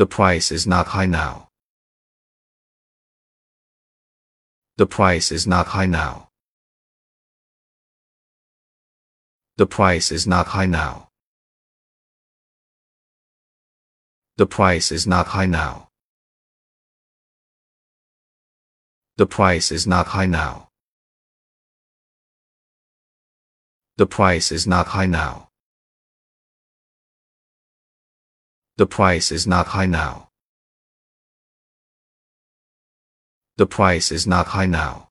The price is not high now. The price is not high now. The price is not high now. The price is not high now. The price is not high now. The price is not high now. The price is not high now. The price is not high now.